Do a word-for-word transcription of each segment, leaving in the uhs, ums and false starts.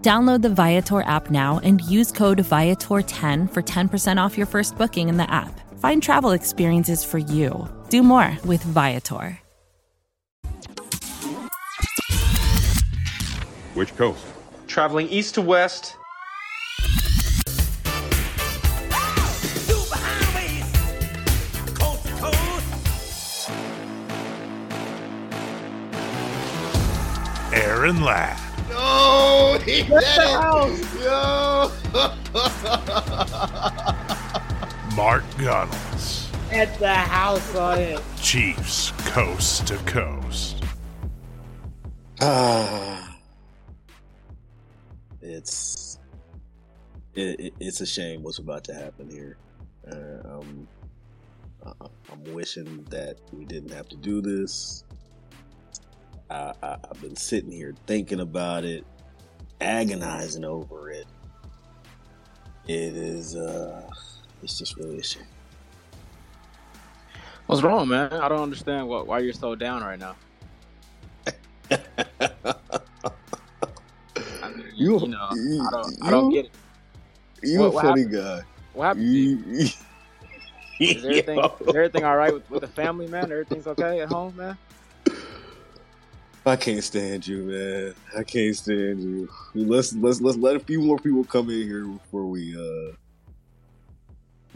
Download the Viator app now and use code Viator ten for ten percent off your first booking in the app. Find travel experiences for you. Do more with Viator. Which coast? Traveling east to west. Aaron Ladd. Oh, he did it! Yo! Mark Gunnels. At the house on it. Chiefs coast to coast. Ah, it's it, it, it's a shame what's about to happen here. Uh, I'm uh, I'm wishing that we didn't have to do this. I, I, I've been sitting here thinking about it, agonizing over it. It is, uh, it's just really a shame. What's wrong, man? I don't understand what, why you're so down right now. I mean, you, you know, I don't, you, I don't get it. You're a funny happened? guy. What happened to you? Is everything, is everything all right with, with the family, man? Everything's okay at home, man? I can't stand you, man. I can't stand you. Let's let's let's let a few more people come in here before we uh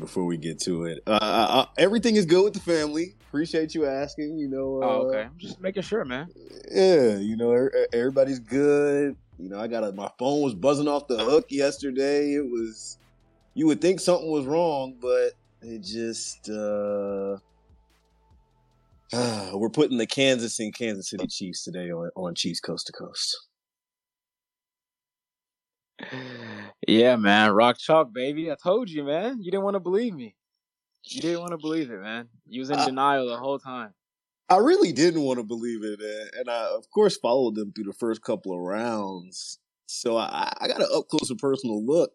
before we get to it. Uh, I, I, everything is good with the family. Appreciate you asking. You know. Uh, oh, okay. I'm just making sure, man. Yeah, you know, er, everybody's good. You know, I got a, my phone was buzzing off the hook yesterday. It was. You would think something was wrong, but it just. Uh, We're putting the Kansas and Kansas City Chiefs today on, on Chiefs Coast to Coast. Yeah, man. Rock chalk, baby. I told you, man. You didn't want to believe me. You didn't want to believe it, man. You was in I, denial the whole time. I really didn't want to believe it. Man. And I, of course, followed them through the first couple of rounds. So I, I got an up-close and personal look.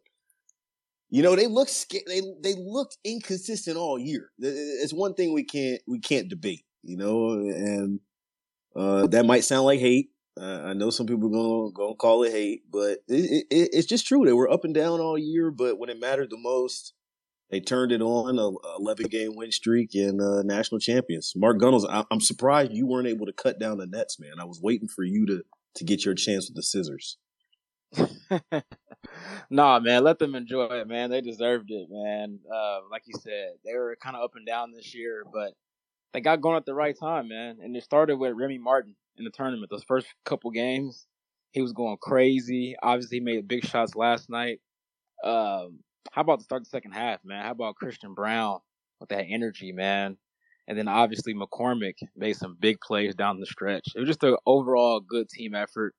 You know, they look sca- they they looked inconsistent all year. It's one thing we can't we can't debate. You know, and uh, that might sound like hate. Uh, I know some people are going to call it hate, but it, it, it's just true. They were up and down all year, but when it mattered the most, they turned it on, an eleven-game win streak and uh, national champions. Mark Gunnels, I, I'm surprised you weren't able to cut down the nets, man. I was waiting for you to, to get your chance with the scissors. Nah, man, let them enjoy it, man. They deserved it, man. Uh, like you said, they were kind of up and down this year, but they got going at the right time, man. And it started with Remy Martin in the tournament. Those first couple games, he was going crazy. Obviously, he made big shots last night. Um, how about to start the second half, man? How about Christian Brown with that energy, man? And then, obviously, McCormick made some big plays down the stretch. It was just an overall good team effort.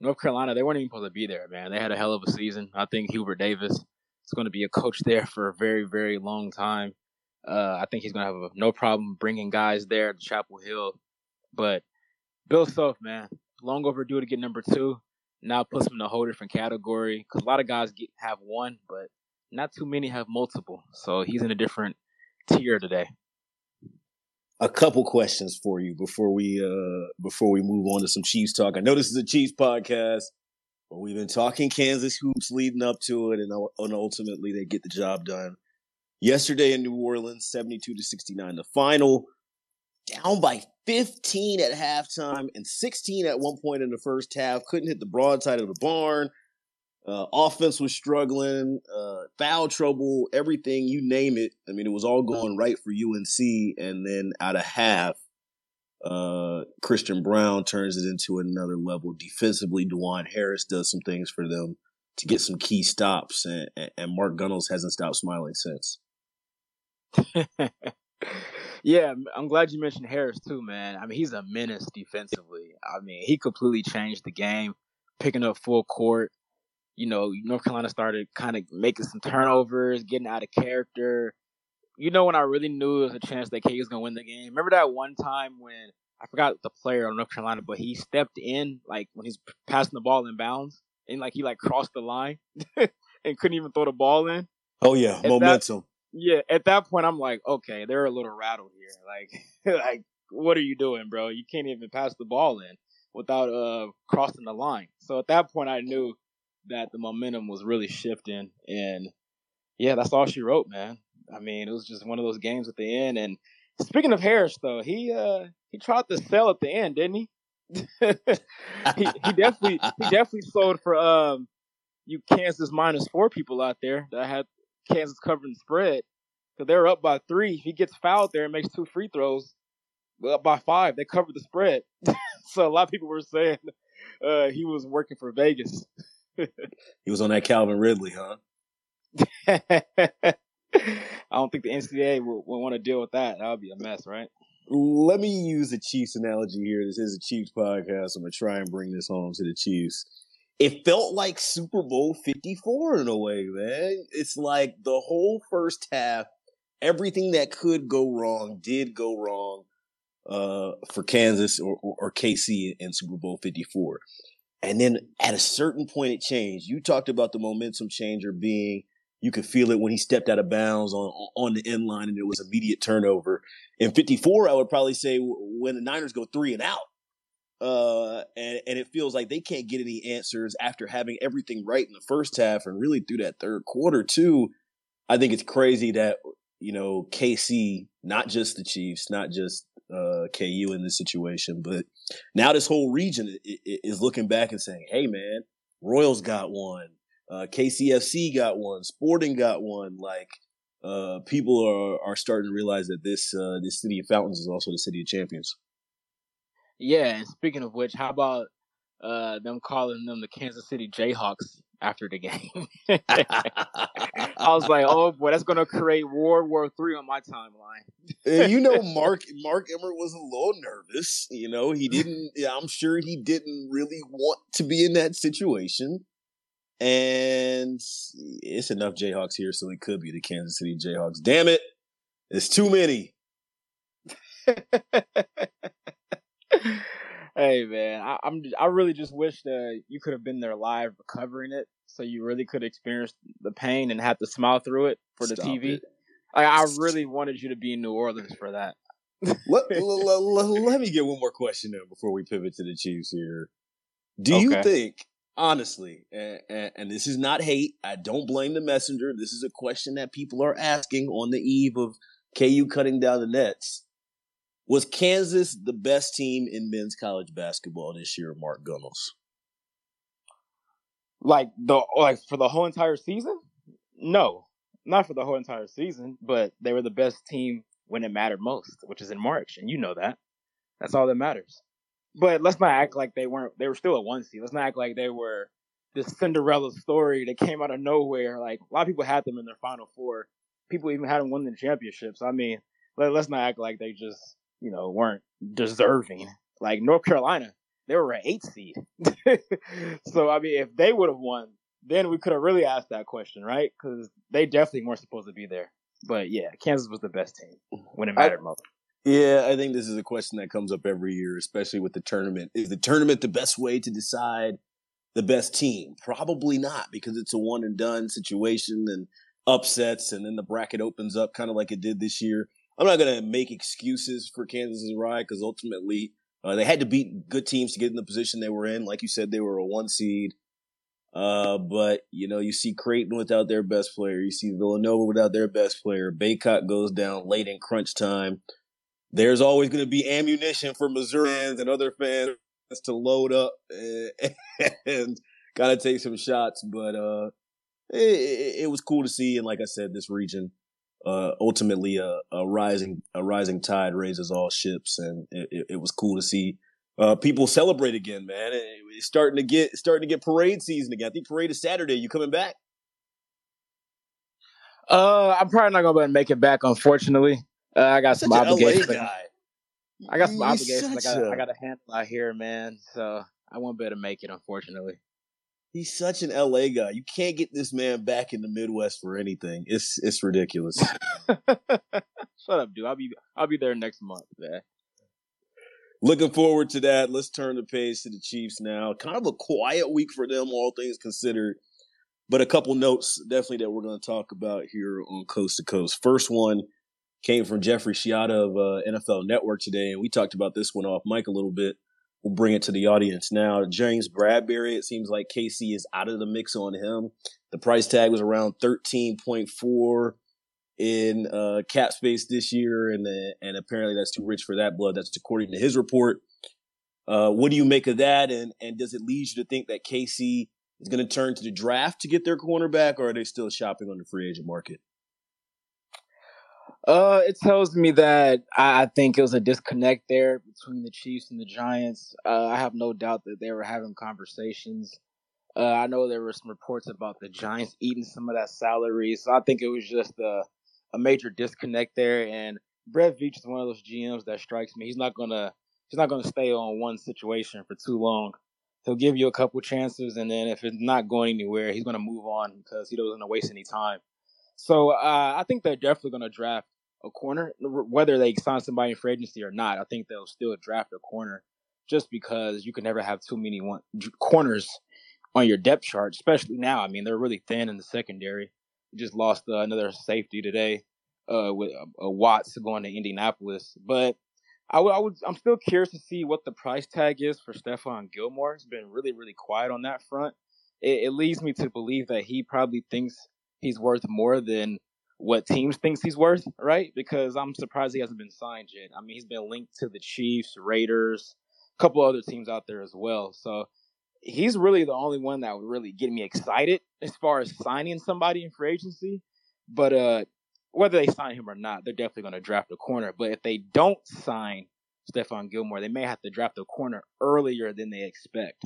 North Carolina, they weren't even supposed to be there, man. They had a hell of a season. I think Hubert Davis is going to be a coach there for a very, very long time. Uh, I think he's going to have a, no problem bringing guys there to Chapel Hill. But Bill Self, man, long overdue to get number two. Now puts him in a whole different category because a lot of guys get, have one, but not too many have multiple. So he's in a different tier today. A couple questions for you before we uh, before we move on to some Chiefs talk. I know this is a Chiefs podcast, but we've been talking Kansas hoops leading up to it, and, and ultimately they get the job done. Yesterday in New Orleans, seventy-two to sixty-nine, the final, down by fifteen at halftime and sixteen at one point in the first half. Couldn't hit the broadside of the barn. Uh, offense was struggling, uh, foul trouble, everything, you name it. I mean, it was all going right for U N C. And then out of half, uh, Christian Brown turns it into another level. Defensively, DeJuan Harris does some things for them to get some key stops. And, and Mark Gunnels hasn't stopped smiling since. Yeah, I'm glad you mentioned Harris too, man. I mean, he's a menace defensively. I mean, he completely changed the game, picking up full court. you know, North Carolina started kind of making some turnovers, getting out of character. You know, when I really knew there was a chance that K U was going to win the game. Remember that one time when, I forgot the player on North Carolina, but he stepped in, like, when he's passing the ball in bounds, and, like, he, like, crossed the line and couldn't even throw the ball in? Oh, yeah, at momentum. That, yeah, at that point, I'm like, okay, they're a little rattled here. Like, like, what are you doing, bro? You can't even pass the ball in without uh crossing the line. So at that point, I knew that the momentum was really shifting. And, yeah, that's all she wrote, man. I mean, it was just one of those games at the end. And speaking of Harris, though, he uh, he tried to sell at the end, didn't he? he, he definitely he definitely sold for um you Kansas minus four people out there that had Kansas covering the spread. So they're up by three. He gets fouled there and makes two free throws. Well, up by five. They covered the spread. So a lot of people were saying uh, he was working for Vegas. He was on that Calvin Ridley, huh? I don't think the N C double A will, will want to deal with that. That would be a mess, right? Let me use the Chiefs analogy here. This is a Chiefs podcast. I'm going to try and bring this home to the Chiefs. It felt like Super Bowl fifty-four in a way, man. It's like the whole first half, everything that could go wrong did go wrong uh, for Kansas or, or, or K C in Super Bowl fifty-four. And then at a certain point, it changed. You talked about the momentum changer being you could feel it when he stepped out of bounds on on the end line, and it was immediate turnover. In fifty-four, I would probably say when the Niners go three and out, uh, and, and it feels like they can't get any answers after having everything right in the first half and really through that third quarter too. I think it's crazy that, you know, K C, not just the Chiefs, not just uh, K U in this situation, but now this whole region is looking back and saying, hey, man, Royals got one. Uh, K C F C got one. Sporting got one. Like, uh, people are, are starting to realize that this uh, this city of fountains is also the city of champions. Yeah, and speaking of which, how about uh, them calling them the Kansas City Jayhawks after the game? I was like, oh boy, that's going to create World War Three on my timeline. You know, Mark Mark Emmert was a little nervous. You know, he didn't. Yeah, I'm sure he didn't really want to be in that situation. And it's enough Jayhawks here, so it could be the Kansas City Jayhawks. Damn it. It's too many. Hey, man, I, I'm, I really just wish that you could have been there live covering it, so you really could experience the pain and have to smile through it for the Stop T V. It. I, I really wanted you to be in New Orleans for that. let, let, let, let me get one more question in before we pivot to the Chiefs here. Do okay. you think... Honestly, and, and this is not hate. I don't blame the messenger. This is a question that people are asking on the eve of K U cutting down the nets. Was Kansas the best team in men's college basketball this year, Mark Gunnels? Like the like for the whole entire season? No, not for the whole entire season. But they were the best team when it mattered most, which is in March, and you know that. That's all that matters. But let's not act like they weren't. They were still a one seed. Let's not act like they were this Cinderella story that came out of nowhere. Like, a lot of people had them in their Final Four. People even had them win the championships. I mean, let, let's not act like they just, you know, weren't deserving. Like North Carolina, they were an eight seed. So I mean, if they would have won, then we could have really asked that question, right? Because they definitely weren't supposed to be there. But yeah, Kansas was the best team when it mattered I- most. Yeah, I think this is a question that comes up every year, especially with the tournament. Is the tournament the best way to decide the best team? Probably not, because it's a one and done situation and upsets, and then the bracket opens up kind of like it did this year. I'm not going to make excuses for Kansas's ride, because ultimately uh, they had to beat good teams to get in the position they were in. Like you said, they were a one seed. Uh, but, you know, you see Creighton without their best player. You see Villanova without their best player. Baycott goes down late in crunch time. There's always going to be ammunition for Missourians and other fans to load up and, and got to take some shots. But uh, it, it was cool to see. And like I said, this region, uh, ultimately a, a rising a rising tide raises all ships. And it, it was cool to see uh, people celebrate again, man. It's starting to get starting to get parade season again. I think parade is Saturday. You coming back? Uh, I'm probably not going to be able to make it back, unfortunately. Uh, I got some obligations. I got some You're obligations. I got, a... I got a handle out here, man. So I won't be able to make it, unfortunately. He's such an L A guy. You can't get this man back in the Midwest for anything. It's it's ridiculous. Shut up, dude. I'll be I'll be there next month, man. Looking forward to that. Let's turn the page to the Chiefs now. Kind of a quiet week for them, all things considered. But a couple notes definitely that we're going to talk about here on Coast to Coast. First one came from Jeffrey Sciotta of uh, N F L Network today, and we talked about this one off mic a little bit. We'll bring it to the audience now. James Bradberry, it seems like K C is out of the mix on him. The price tag was around thirteen point four in uh, cap space this year, and the, and apparently that's too rich for that blood. That's according to his report. Uh, what do you make of that, and and does it lead you to think that K C is going to turn to the draft to get their cornerback, or are they still shopping on the free agent market? Uh, it tells me that I, I think it was a disconnect there between the Chiefs and the Giants. Uh, I have no doubt that they were having conversations. Uh, I know there were some reports about the Giants eating some of that salary, so I think it was just a, a major disconnect there. And Brett Veach is one of those G Ms that strikes me. He's not gonna he's not gonna stay on one situation for too long. He'll give you a couple chances, and then if it's not going anywhere, he's gonna move on because he doesn't want to waste any time. So uh, I think they're definitely going to draft a corner, whether they sign somebody in free agency or not. I think they'll still draft a corner just because you can never have too many one- corners on your depth chart, especially now. I mean, they're really thin in the secondary. You just lost uh, another safety today uh, with uh, Watts going to Indianapolis. But I w- I would, I'm still curious to see what the price tag is for Stephon Gilmore. It's been really, really quiet on that front. It, it leads me to believe that he probably thinks he's worth more than what teams thinks he's worth, right? Because I'm surprised he hasn't been signed yet. I mean, he's been linked to the Chiefs, Raiders, a couple other teams out there as well. So he's really the only one that would really get me excited as far as signing somebody in free agency. But uh, whether they sign him or not, they're definitely going to draft a corner. But if they don't sign Stephon Gilmore, they may have to draft a corner earlier than they expect.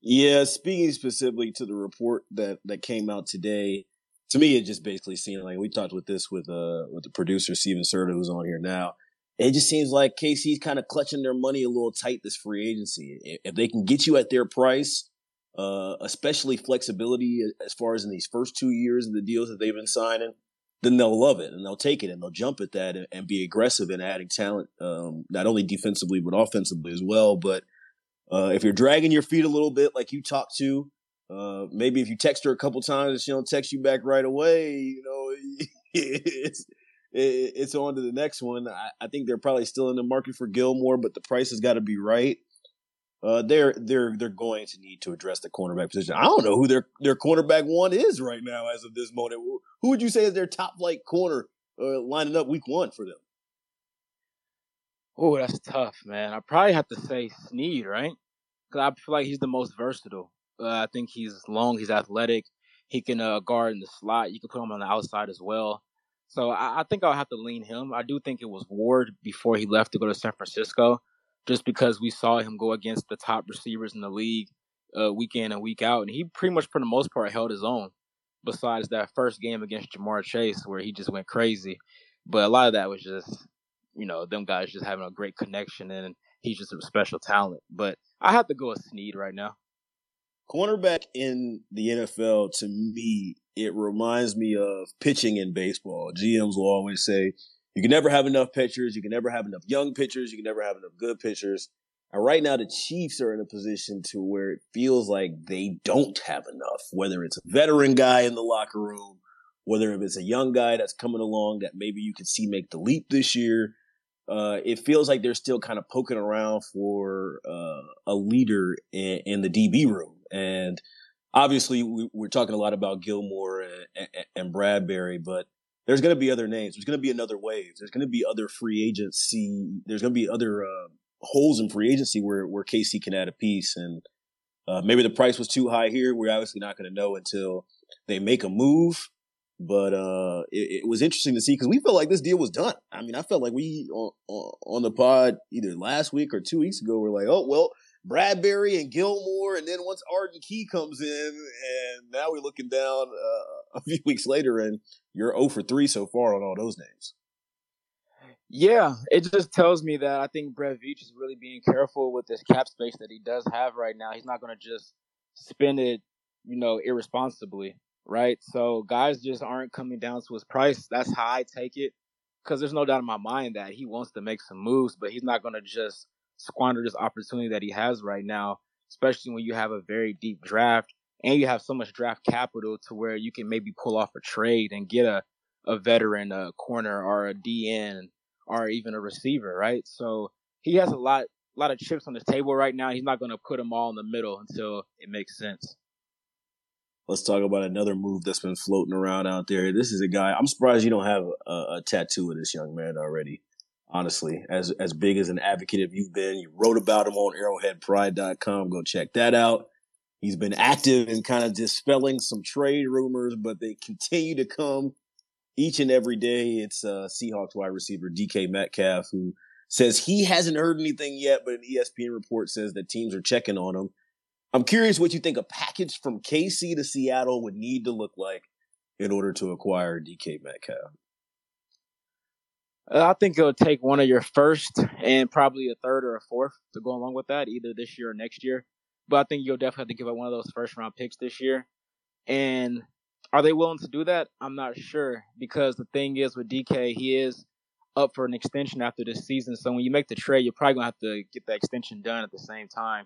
Yeah, speaking specifically to the report that, that came out today, to me, it just basically seemed like we talked with this with uh with the producer, Steven Serta, who's on here now. It just seems like K C's kind of clutching their money a little tight this free agency. If they can get you at their price, uh, especially flexibility as far as in these first two years of the deals that they've been signing, then they'll love it and they'll take it and they'll jump at that and, and be aggressive in adding talent, um, not only defensively but offensively as well. But Uh, if you're dragging your feet a little bit, like you talked to, uh, maybe if you text her a couple times and she don't text you back right away, you know, it's, it's on to the next one. I, I think they're probably still in the market for Gilmore, but the price has got to be right. Uh, they're they're they're going to need to address the cornerback position. I don't know who their their cornerback one is right now as of this moment. Who would you say is their top flight corner uh, lining up week one for them? Oh, that's tough, man. I probably have to say Sneed, right? Because I feel like he's the most versatile. Uh, I think he's long, he's athletic, he can uh, guard in the slot. You can put him on the outside as well. So I, I think I'll have to lean him. I do think it was Ward before he left to go to San Francisco, just because we saw him go against the top receivers in the league uh, week in and week out, and he pretty much, for the most part, held his own. Besides that first game against Jamar Chase, where he just went crazy, but a lot of that was just, you know, them guys just having a great connection, and he's just a special talent. But I have to go with Sneed right now. Cornerback in the N F L, to me, it reminds me of pitching in baseball. G Ms will always say, you can never have enough pitchers, you can never have enough young pitchers, you can never have enough good pitchers. And right now, the Chiefs are in a position to where it feels like they don't have enough, whether it's a veteran guy in the locker room, whether if it's a young guy that's coming along that maybe you can see make the leap this year. Uh, it feels like they're still kind of poking around for uh, a leader in, in the D B room. And obviously, we, we're talking a lot about Gilmore and, and Bradberry, but there's going to be other names. There's going to be another wave. There's going to be other free agency. There's going to be other uh, holes in free agency where, where K C can add a piece. And uh, maybe the price was too high here. We're obviously not going to know until they make a move. But uh, it, it was interesting to see because we felt like this deal was done. I mean, I felt like we on, on the pod either last week or two weeks ago were like, oh, well, Bradberry and Gilmore. And then once Arden Key comes in and now we're looking down uh, a few weeks later and you're oh for three so far on all those names. Yeah, it just tells me that I think Brett Veach is really being careful with this cap space that he does have right now. He's not going to just spend it, you know, irresponsibly, right? So guys just aren't coming down to his price. That's how I take it, because there's no doubt in my mind that he wants to make some moves, but he's not going to just squander this opportunity that he has right now, especially when you have a very deep draft and you have so much draft capital to where you can maybe pull off a trade and get a, a veteran, a corner, or a D N, or even a receiver, right? So he has a lot, a lot of chips on the table right now. He's not going to put them all in the middle until it makes sense. Let's talk about another move that's been floating around out there. This is a guy, I'm surprised you don't have a, a tattoo of this young man already. Honestly, as as big as an advocate of you've been, you wrote about him on Arrowhead Pride dot com. Go check that out. He's been active in kind of dispelling some trade rumors, but they continue to come each and every day. It's uh, Seahawks wide receiver D K Metcalf, who says he hasn't heard anything yet, but an E S P N report says that teams are checking on him. I'm curious what you think a package from K C to Seattle would need to look like in order to acquire D K Metcalf. I think it'll take one of your first and probably a third or a fourth to go along with that, either this year or next year. But I think you'll definitely have to give up one of those first-round picks this year. And are they willing to do that? I'm not sure, because the thing is with D K, he is up for an extension after this season. So when you make the trade, you're probably going to have to get that extension done at the same time,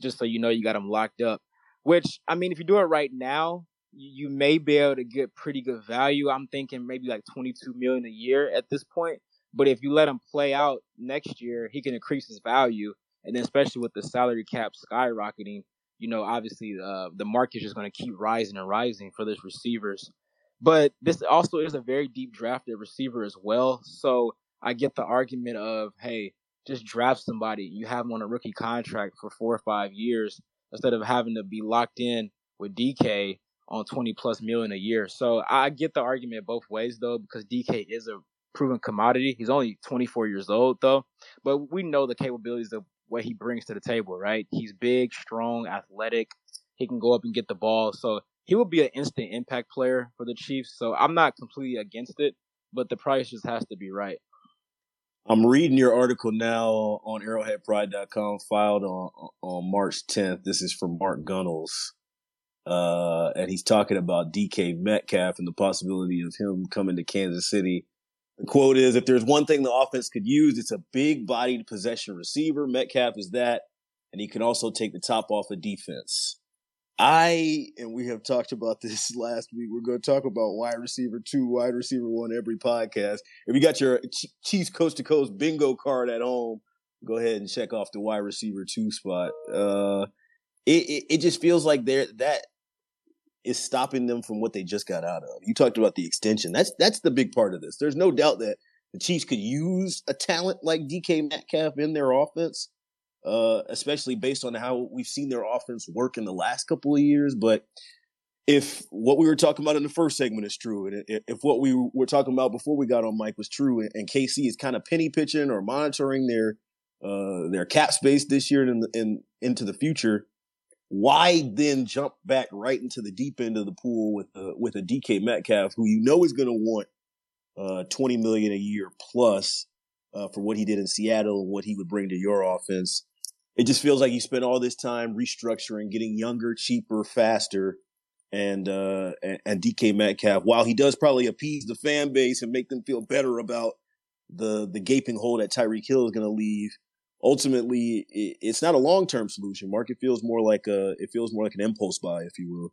just so you know you got him locked up. Which, I mean, if you do it right now, you may be able to get pretty good value. I'm thinking maybe like twenty-two million dollars a year at this point. But if you let him play out next year, he can increase his value. And then especially with the salary cap skyrocketing, you know, obviously uh, the market is just going to keep rising and rising for these receivers. But this also is a very deep drafted receiver as well. So I get the argument of, hey, just draft somebody. You have him on a rookie contract for four or five years instead of having to be locked in with D K on twenty plus million a year. So I get the argument both ways, though, because D K is a proven commodity. He's only twenty-four years old, though, but we know the capabilities of what he brings to the table, right? He's big, strong, athletic. He can go up and get the ball. So he will be an instant impact player for the Chiefs. So I'm not completely against it, but the price just has to be right. I'm reading your article now on Arrowhead Pride dot com, filed on, on March tenth. This is from Mark Gunnels. Uh, and he's talking about D K Metcalf and the possibility of him coming to Kansas City. The quote is, if there's one thing the offense could use, it's a big-bodied possession receiver. Metcalf is that, and he can also take the top off of defense. I, and we have talked about this last week, we're going to talk about wide receiver two, wide receiver one every podcast. If you got your Chiefs coast-to-coast bingo card at home, go ahead and check off the wide receiver two spot. Uh, it, it, it just feels like they're that is stopping them from what they just got out of. You talked about the extension. That's that's the big part of this. There's no doubt that the Chiefs could use a talent like D K Metcalf in their offense, uh, especially based on how we've seen their offense work in the last couple of years. But if what we were talking about in the first segment is true, and if what we were talking about before we got on mic was true, and K C is kind of penny pitching or monitoring their uh, their cap space this year and in, into the future, why then jump back right into the deep end of the pool with a, with a D K Metcalf, who you know is going to want uh, twenty million dollars a year plus uh, for what he did in Seattle and what he would bring to your offense? It just feels like you spent all this time restructuring, getting younger, cheaper, faster, and uh, and, and D K Metcalf, while he does probably appease the fan base and make them feel better about the the gaping hole that Tyreek Hill is going to leave, ultimately, it's not a long-term solution. Mark, it feels more like a it feels more like an impulse buy, if you will.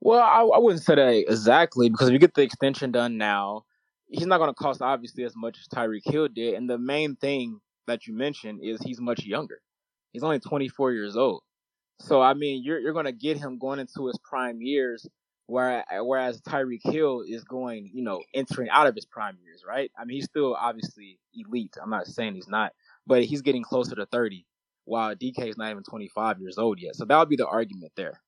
Well, I, I wouldn't say that exactly, because if you get the extension done now, he's not going to cost obviously as much as Tyreek Hill did. And the main thing that you mentioned is he's much younger. He's only twenty-four years old. So I mean, you're you're going to get him going into his prime years, where, whereas Tyreek Hill is going, you know, entering out of his prime years, right? I mean, he's still obviously elite. I'm not saying he's not. But he's getting closer to thirty, while D K is not even twenty-five years old yet. So that would be the argument there.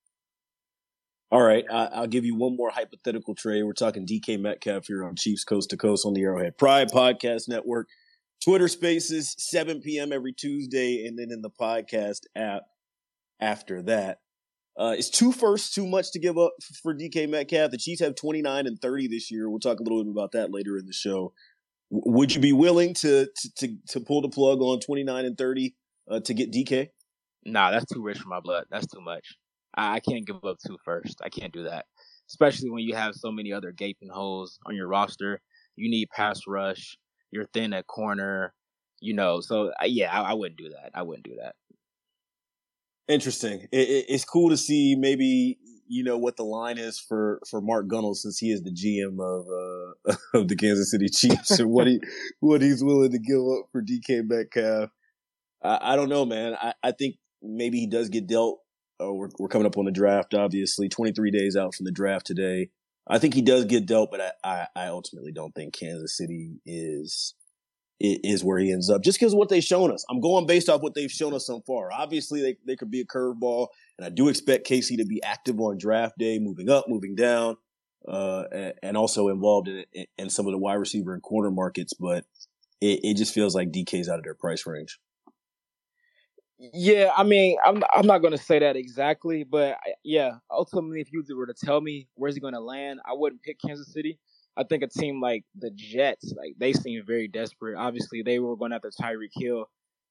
All right. I'll give you one more hypothetical trade. We're talking D K Metcalf here on Chiefs Coast to Coast on the Arrowhead Pride Podcast Network. Twitter Spaces, seven p.m. every Tuesday, and then in the podcast app after that. Uh, is two firsts too much to give up for D K Metcalf? The Chiefs have twenty-nine and thirty this year. We'll talk a little bit about that later in the show. Would you be willing to to to pull the plug on twenty-nine and thirty uh, to get D K? nah, that's too rich for my blood. That's too much. I, I can't give up two first. I can't do that. Especially when you have so many other gaping holes on your roster. You need pass rush. You're thin at corner. You know, so yeah, I, I wouldn't do that. I wouldn't do that. Interesting. It, it, it's cool to see maybe, you know, what the line is for, for Mark Gunnels, since he is the G M of uh, of the Kansas City Chiefs, and what he what he's willing to give up for D K Metcalf. I, I don't know, man. I, I think maybe he does get dealt. Oh, we're we're coming up on the draft, obviously. twenty-three days out from the draft today. I think he does get dealt, but I, I, I ultimately don't think Kansas City is is where he ends up, just because of what they've shown us. I'm going based off what they've shown us so far. Obviously, they, they could be a curveball, and I do expect K C to be active on draft day, moving up, moving down, uh, and, and also involved in, in, in some of the wide receiver and corner markets, but it, it just feels like D K's out of their price range. Yeah, I mean, I'm I'm not going to say that exactly, but I, yeah, ultimately, if you were to tell me where's he going to land, I wouldn't pick Kansas City. I think a team like the Jets, like they seem very desperate. Obviously, they were going after Tyreek Hill,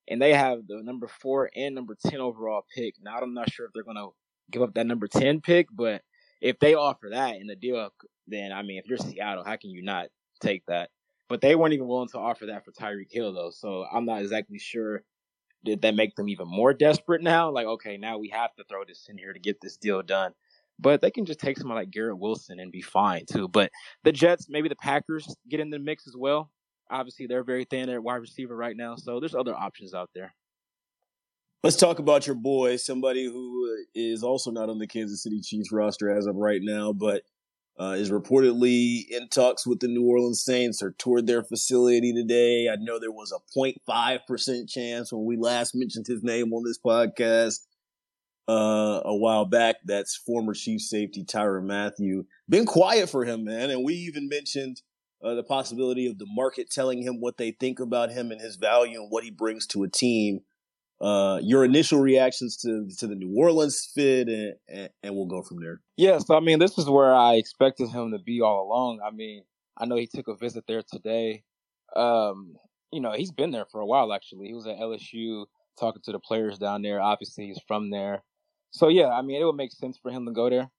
and they have the number four and number ten overall pick. Now, I'm not sure if they're going to give up that number ten pick, but if they offer that in the deal, then, I mean, if you're Seattle, how can you not take that? But they weren't even willing to offer that for Tyreek Hill, though, so I'm not exactly sure. Did that make them even more desperate now? Like, okay, now we have to throw this in here to get this deal done. But they can just take someone like Garrett Wilson and be fine, too. But the Jets, maybe the Packers get in the mix as well. Obviously, they're very thin at wide receiver right now. So there's other options out there. Let's talk about your boy, somebody who is also not on the Kansas City Chiefs roster as of right now, but uh, is reportedly in talks with the New Orleans Saints or toured their facility today. I know there was a zero point five percent chance when we last mentioned his name on this podcast. Uh, a while back, that's former Chiefs safety Tyrann Mathieu. Been quiet for him, man. And we even mentioned uh, the possibility of the market telling him what they think about him and his value and what he brings to a team. Uh, your initial reactions to to the New Orleans fit, and, and, and we'll go from there. Yeah, so, I mean, this is where I expected him to be all along. I mean, I know he took a visit there today. Um, you know, he's been there for a while, actually. He was at L S U talking to the players down there. Obviously, he's from there. So, yeah, I mean, it would make sense for him to go there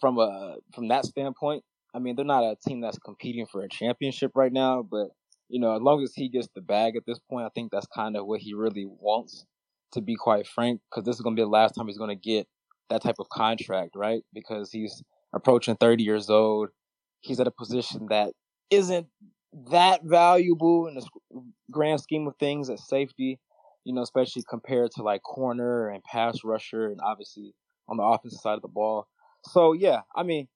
from a, from that standpoint. I mean, they're not a team that's competing for a championship right now. But, you know, as long as he gets the bag at this point, I think that's kind of what he really wants, to be quite frank, because this is going to be the last time he's going to get that type of contract, right? Because he's approaching thirty years old. He's at a position that isn't that valuable in the grand scheme of things at safety. You know, especially compared to like corner and pass rusher and obviously on the offensive side of the ball. So, yeah, I mean,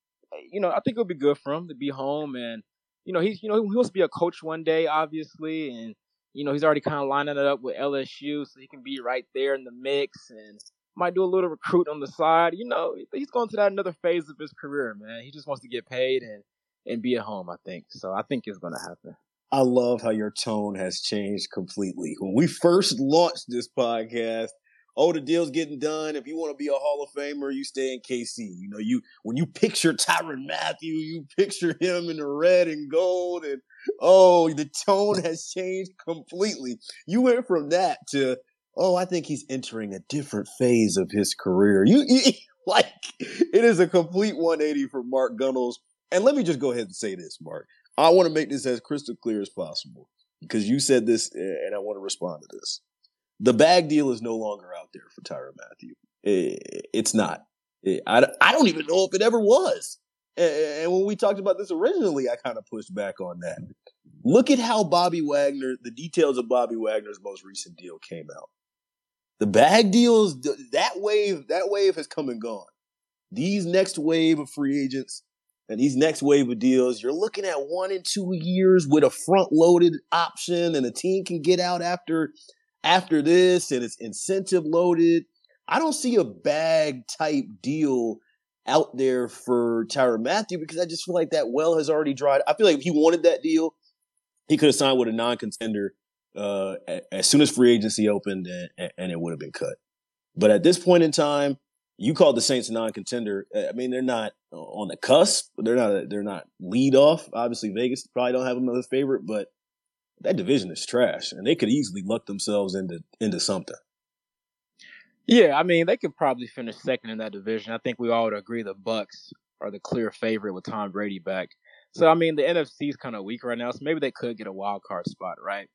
you know, I think it would be good for him to be home. And, you know, he's, you know, he wants to be a coach one day, obviously. And, you know, he's already kind of lining it up with L S U, so he can be right there in the mix and might do a little recruit on the side. You know, he's going to that another phase of his career, man. He just wants to get paid and, and be at home, I think. So I think it's going to happen. I love how your tone has changed completely. When we first launched this podcast, oh, the deal's getting done. If you want to be a Hall of Famer, you stay in K C. You know, you when you picture Tyrann Mathieu, you picture him in the red and gold. And, oh, the tone has changed completely. You went from that to, oh, I think he's entering a different phase of his career. You, you like, it is a complete one eighty for Mark Gunnels. And let me just go ahead and say this, Mark. I want to make this as crystal clear as possible, because you said this and I want to respond to this. The bag deal is no longer out there for Tyrann Mathieu. It's not. I don't even know if it ever was. And when we talked about this originally, I kind of pushed back on that. Look at how Bobby Wagner, the details of Bobby Wagner's most recent deal came out. The bag deals, that wave, that wave has come and gone. These next wave of free agents, and these next wave of deals, you're looking at one and two years with a front-loaded option, and a team can get out after after this, and it's incentive-loaded. I don't see a bag-type deal out there for Tyrann Mathieu, because I just feel like that well has already dried. I feel like if he wanted that deal, he could have signed with a non-contender uh, as soon as free agency opened, and, and it would have been cut. But at this point in time, you called the Saints a non-contender. I mean, they're not on the cusp. They're not. They're not lead off. Obviously, Vegas probably don't have another favorite, but that division is trash, and they could easily luck themselves into into something. Yeah, I mean, they could probably finish second in that division. I think we all would agree the Bucs are the clear favorite with Tom Brady back. So, I mean, the N F C is kind of weak right now, so maybe they could get a wild card spot, right?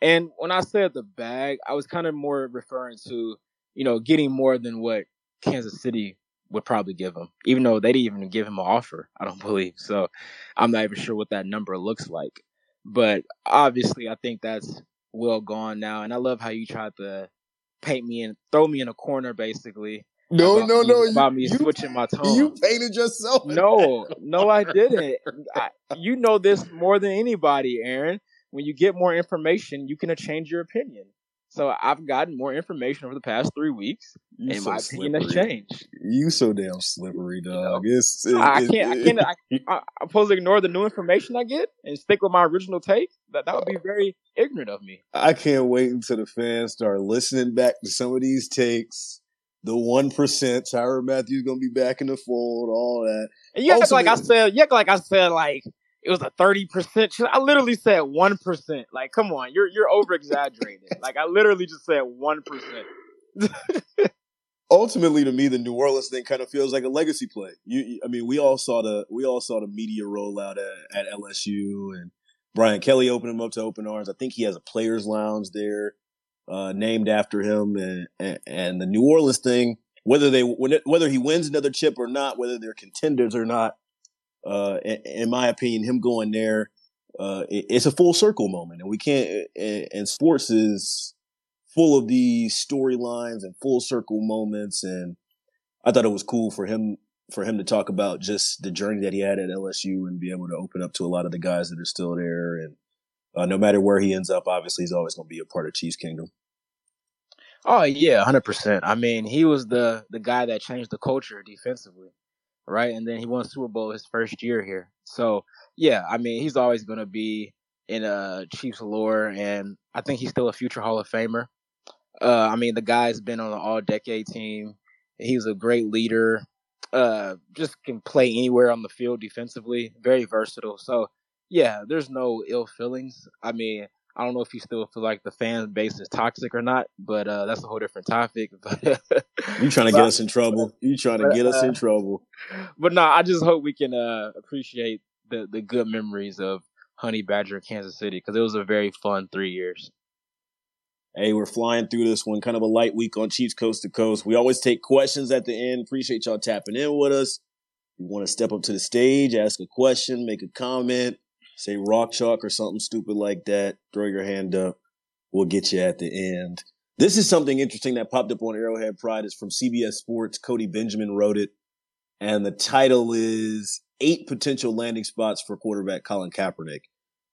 And when I said the bag, I was kind of more referring to, you know, getting more than what Kansas City would probably give him, even though they didn't even give him an offer, I don't believe. So I'm not even sure what that number looks like. But obviously, I think that's well gone now. And I love how you tried to paint me and throw me in a corner, basically. No, about, no, no. You, about me you, switching my tone. You painted yourself. No, no, I didn't. I, you know this more than anybody, Aaron. When you get more information, you can change your opinion. So I've gotten more information over the past three weeks, you and so my opinion slippery. has changed. You so damn slippery, dog. You know, it's, it's, I, can't, it, I can't. I can't. I, I'm supposed to ignore the new information I get and stick with my original take. That that would be very ignorant of me. I can't wait until the fans start listening back to some of these takes. The one percent, Tyrann Mathieu's gonna be back in the fold. All that. And you act like I said. You act like I said. Like. It was a thirty percent. I literally said one percent. Like, come on, you're you're over exaggerating. Like, I literally just said one percent. Ultimately, to me, the New Orleans thing kind of feels like a legacy play. You, I mean, we all saw the we all saw the media rollout at, at L S U, and Brian Kelly opened him up to open arms. I think he has a players' lounge there, uh, named after him, and, and and the New Orleans thing. Whether they whether he wins another chip or not, whether they're contenders or not. Uh, in, in my opinion, him going there, uh, it, it's a full circle moment, and we can't. And, and sports is full of these storylines and full circle moments. And I thought it was cool for him for him to talk about just the journey that he had at L S U and be able to open up to a lot of the guys that are still there. And uh, no matter where he ends up, obviously he's always going to be a part of Chiefs Kingdom. Oh yeah, one hundred percent. I mean, he was the the guy that changed the culture defensively. Right. And then he won Super Bowl his first year here. So, yeah, I mean, he's always going to be in uh, Chiefs lore. And I think he's still a future Hall of Famer. Uh, I mean, the guy's been on an all decade team. He's a great leader, uh, just can play anywhere on the field defensively. Very versatile. So, yeah, there's no ill feelings. I mean, I don't know if you still feel like the fan base is toxic or not, but uh, that's a whole different topic. But you trying to get us in trouble. You trying to get us in trouble. But no, nah, I just hope we can uh, appreciate the, the good memories of Honey Badger Kansas City, because it was a very fun three years. Hey, we're flying through this one. Kind of a light week on Chiefs Coast to Coast. We always take questions at the end. Appreciate y'all tapping in with us. If you want to step up to the stage, ask a question, make a comment, say rock chalk or something stupid like that, throw your hand up. We'll get you at the end. This is something interesting that popped up on Arrowhead Pride. It's from C B S Sports. Cody Benjamin wrote it. And the title is Eight Potential Landing Spots for Quarterback Colin Kaepernick.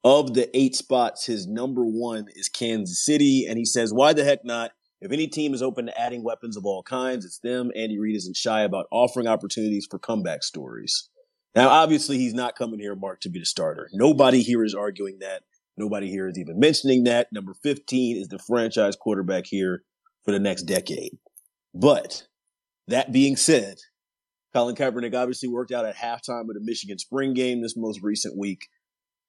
Of the eight spots, his number one is Kansas City. And he says, why the heck not? If any team is open to adding weapons of all kinds, it's them. Andy Reid isn't shy about offering opportunities for comeback stories. Now, obviously, he's not coming here, Mark, to be the starter. Nobody here is arguing that. Nobody here is even mentioning that. Number fifteen is the franchise quarterback here for the next decade. But that being said, Colin Kaepernick obviously worked out at halftime of the Michigan spring game this most recent week.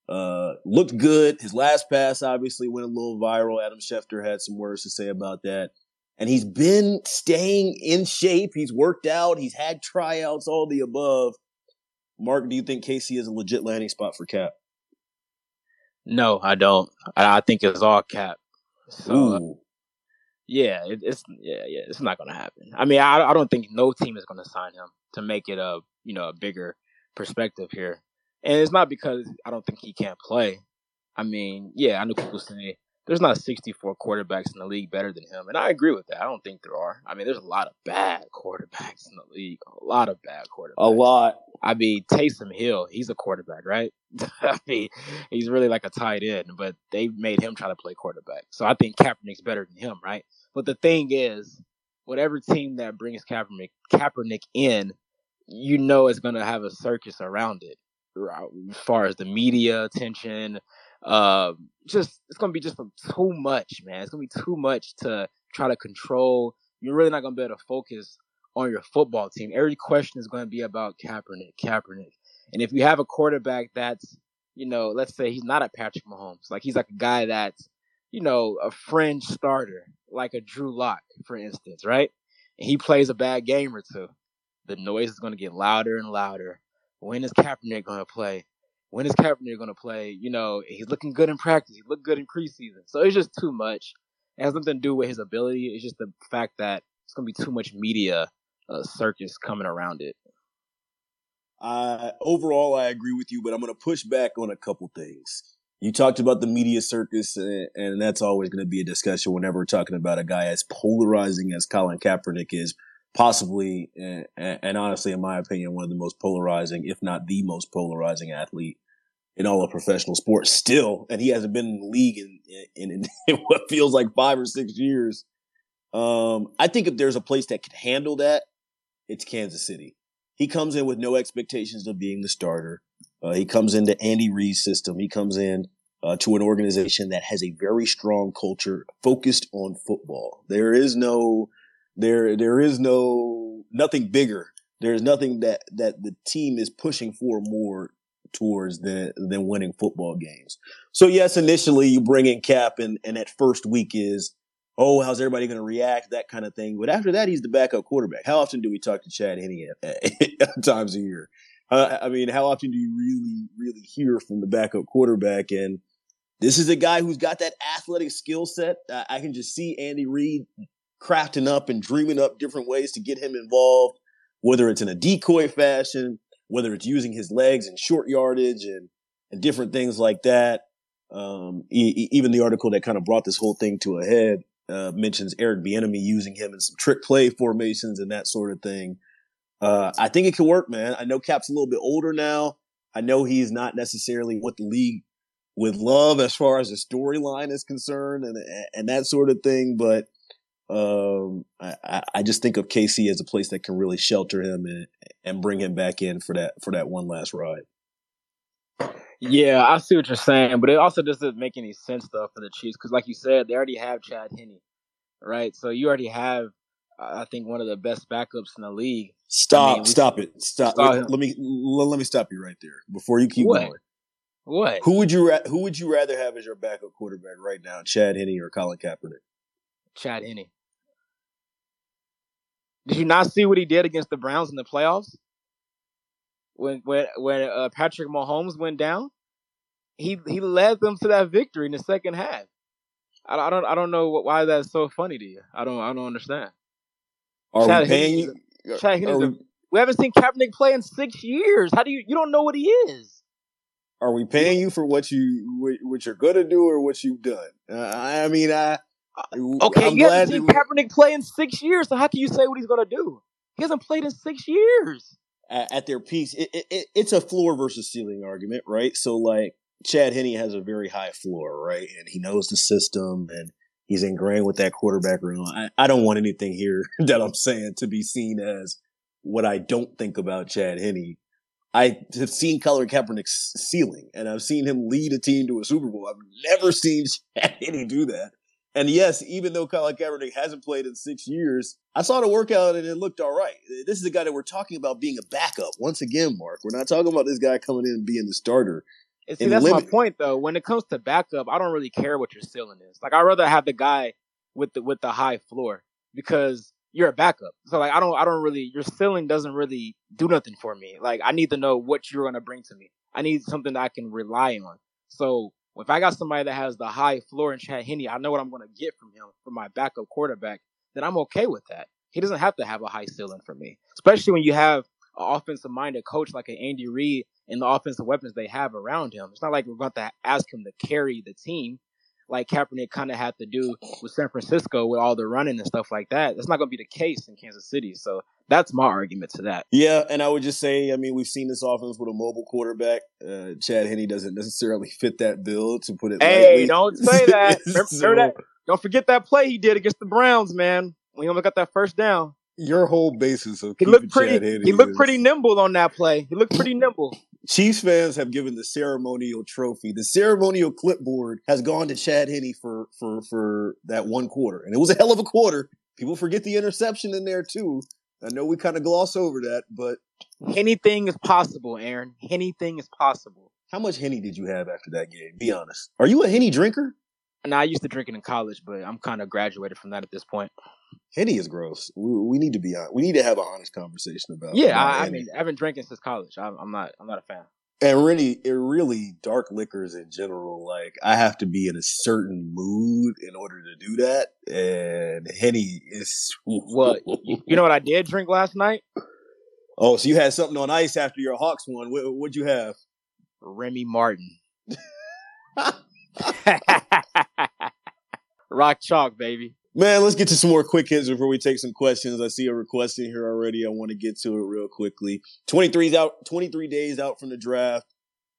Uh, looked good. His last pass obviously went a little viral. Adam Schefter had some words to say about that. And he's been staying in shape. He's worked out. He's had tryouts, all the above. Mark, do you think K C is a legit landing spot for Cap? No, I don't. I think it's all Cap. So, Ooh. Uh, yeah, it, it's yeah, yeah, it's not going to happen. I mean, I, I don't think no team is going to sign him to make it a you know a bigger perspective here. And it's not because I don't think he can't play. I mean, yeah, I know people say there's not sixty-four quarterbacks in the league better than him, and I agree with that. I don't think there are. I mean, there's a lot of bad quarterbacks in the league. A lot of bad quarterbacks. A lot. I mean, Taysom Hill, he's a quarterback, right? I mean, he's really like a tight end, but they made him try to play quarterback. So I think Kaepernick's better than him, right? But the thing is, whatever team that brings Kaepernick, Kaepernick in, you know it's going to have a circus around it, right? As far as the media attention, Uh, just it's gonna be just too much, man. It's gonna be too much to try to control. You're really not gonna be able to focus on your football team. Every question is gonna be about Kaepernick, Kaepernick. And if you have a quarterback that's, you know, let's say he's not a Patrick Mahomes, like he's like a guy that's, you know, a fringe starter, like a Drew Lock, for instance, right? and he plays a bad game or two, the noise is going to get louder and louder. When is Kaepernick going to play? When is Kaepernick going to play? You know, he's looking good in practice. He looked good in preseason. So it's just too much. It has nothing to do with his ability. It's just the fact that it's going to be too much media uh, circus coming around it. Uh, overall, I agree with you, but I'm going to push back on a couple things. You talked about the media circus, and, and that's always going to be a discussion whenever we're talking about a guy as polarizing as Colin Kaepernick is, possibly, and, and honestly, in my opinion, one of the most polarizing, if not the most polarizing athlete in all of professional sports still. And he hasn't been in the league in, in, in, in what feels like five or six years. Um, I think if there's a place that can handle that, it's Kansas City. He comes in with no expectations of being the starter. Uh, he comes into Andy Reid's system. He comes in uh, to an organization that has a very strong culture focused on football. There is no, there, there is no, nothing bigger. There is nothing that, that the team is pushing for more towards than, than winning football games. So yes, initially you bring in Cap and, and that first week is, oh, how's everybody going to react, that kind of thing. But after that, he's the backup quarterback. How often do we talk to Chad Henne times a year? Uh, I mean, how often do you really, really hear from the backup quarterback? And this is a guy who's got that athletic skill set. I, I can just see Andy Reid crafting up and dreaming up different ways to get him involved, whether it's in a decoy fashion, whether it's using his legs and short yardage and, and different things like that. Um, e- even the article that kind of brought this whole thing to a head Uh, mentions Eric Bieniemy using him in some trick play formations and that sort of thing. Uh, I think it could work, man. I know Cap's a little bit older now. I know he's not necessarily what the league would love as far as the storyline is concerned and and that sort of thing. But um, I, I just think of K C as a place that can really shelter him and, and bring him back in for that for that one last ride. Yeah, I see what you're saying, but it also doesn't make any sense, though, for the Chiefs, because like you said, they already have Chad Henne, right? So you already have, I think, one of the best backups in the league. Stop, I mean, stop it. Stop. Let, let me let me stop you right there before you keep what? going. What? Who would you ra- who would you rather have as your backup quarterback right now, Chad Henne or Colin Kaepernick? Chad Henne. Did you not see what he did against the Browns in the playoffs? When when when uh, Patrick Mahomes went down, he he led them to that victory in the second half. I, I don't I don't know what, why that's so funny to you. I don't I don't understand. Are Chad we paying you? We, we haven't seen Kaepernick play in six years. How do you you don't know what he is? Are we paying you for what you what, what you're gonna do or what you've done? Uh, I mean I okay. I'm you glad haven't seen we... Kaepernick play in six years. So how can you say what he's gonna do? He hasn't played in six years. At their peaks, it, it, it's a floor versus ceiling argument, right? So, like, Chad Henne has a very high floor, right? And he knows the system, and he's ingrained with that quarterback room. I, I don't want anything here that I'm saying to be seen as what I don't think about Chad Henne. I have seen Colin Kaepernick's ceiling, and I've seen him lead a team to a Super Bowl. I've never seen Chad Henne do that. And yes, even though Colin Kaepernick hasn't played in six years, I saw the workout and it looked all right. This is the guy that we're talking about being a backup. Once again, Mark, we're not talking about this guy coming in and being the starter. And see, and that's limit- my point, though. When it comes to backup, I don't really care what your ceiling is. Like, I'd rather have the guy with the with the high floor because you're a backup. So, like, I don't, I don't really, your ceiling doesn't really do nothing for me. Like, I need to know what you're going to bring to me. I need something that I can rely on. So, if I got somebody that has the high floor in Chad Henne, I know what I'm going to get from him for my backup quarterback, then I'm okay with that. He doesn't have to have a high ceiling for me, especially when you have an offensive-minded coach like an Andy Reid and the offensive weapons they have around him. It's not like we're going to ask him to carry the team like Kaepernick kind of had to do with San Francisco with all the running and stuff like that. That's not going to be the case in Kansas City. So that's my argument to that. Yeah, and I would just say, I mean, we've seen this offense with a mobile quarterback. Uh, Chad Henne doesn't necessarily fit that bill, to put it hey, lightly. Hey, don't say that. Remember, so, remember that. Don't forget that play he did against the Browns, man. We only got that first down. Your whole basis of he keeping looked pretty, Chad Henne He looked is, pretty nimble on that play. He looked pretty nimble. Chiefs fans have given the ceremonial trophy. The ceremonial clipboard has gone to Chad Henne for, for, for that one quarter. And it was a hell of a quarter. People forget the interception in there, too. I know we kind of gloss over that, but... Anything is possible, Aaron. Anything is possible. How much Henne did you have after that game? Be honest. Are you a Henne drinker? No, I used to drink it in college, but I'm kind of graduated from that at this point. Henne is gross. We, we need to be honest. We need to have an honest conversation about. Yeah, about I, I mean, I've been drinking since college. I'm, I'm not. I'm not a fan. And really, it really dark liquors in general. Like, I have to be in a certain mood in order to do that. And Henne is. Well, you know what I did drink last night? Oh, so you had something on ice after your Hawks won. What, what'd you have? Remy Martin. Rock chalk, baby. Man, let's get to some more quick hits before we take some questions. I see a request in here already. I want to get to it real quickly. twenty-three out, twenty-three days out from the draft.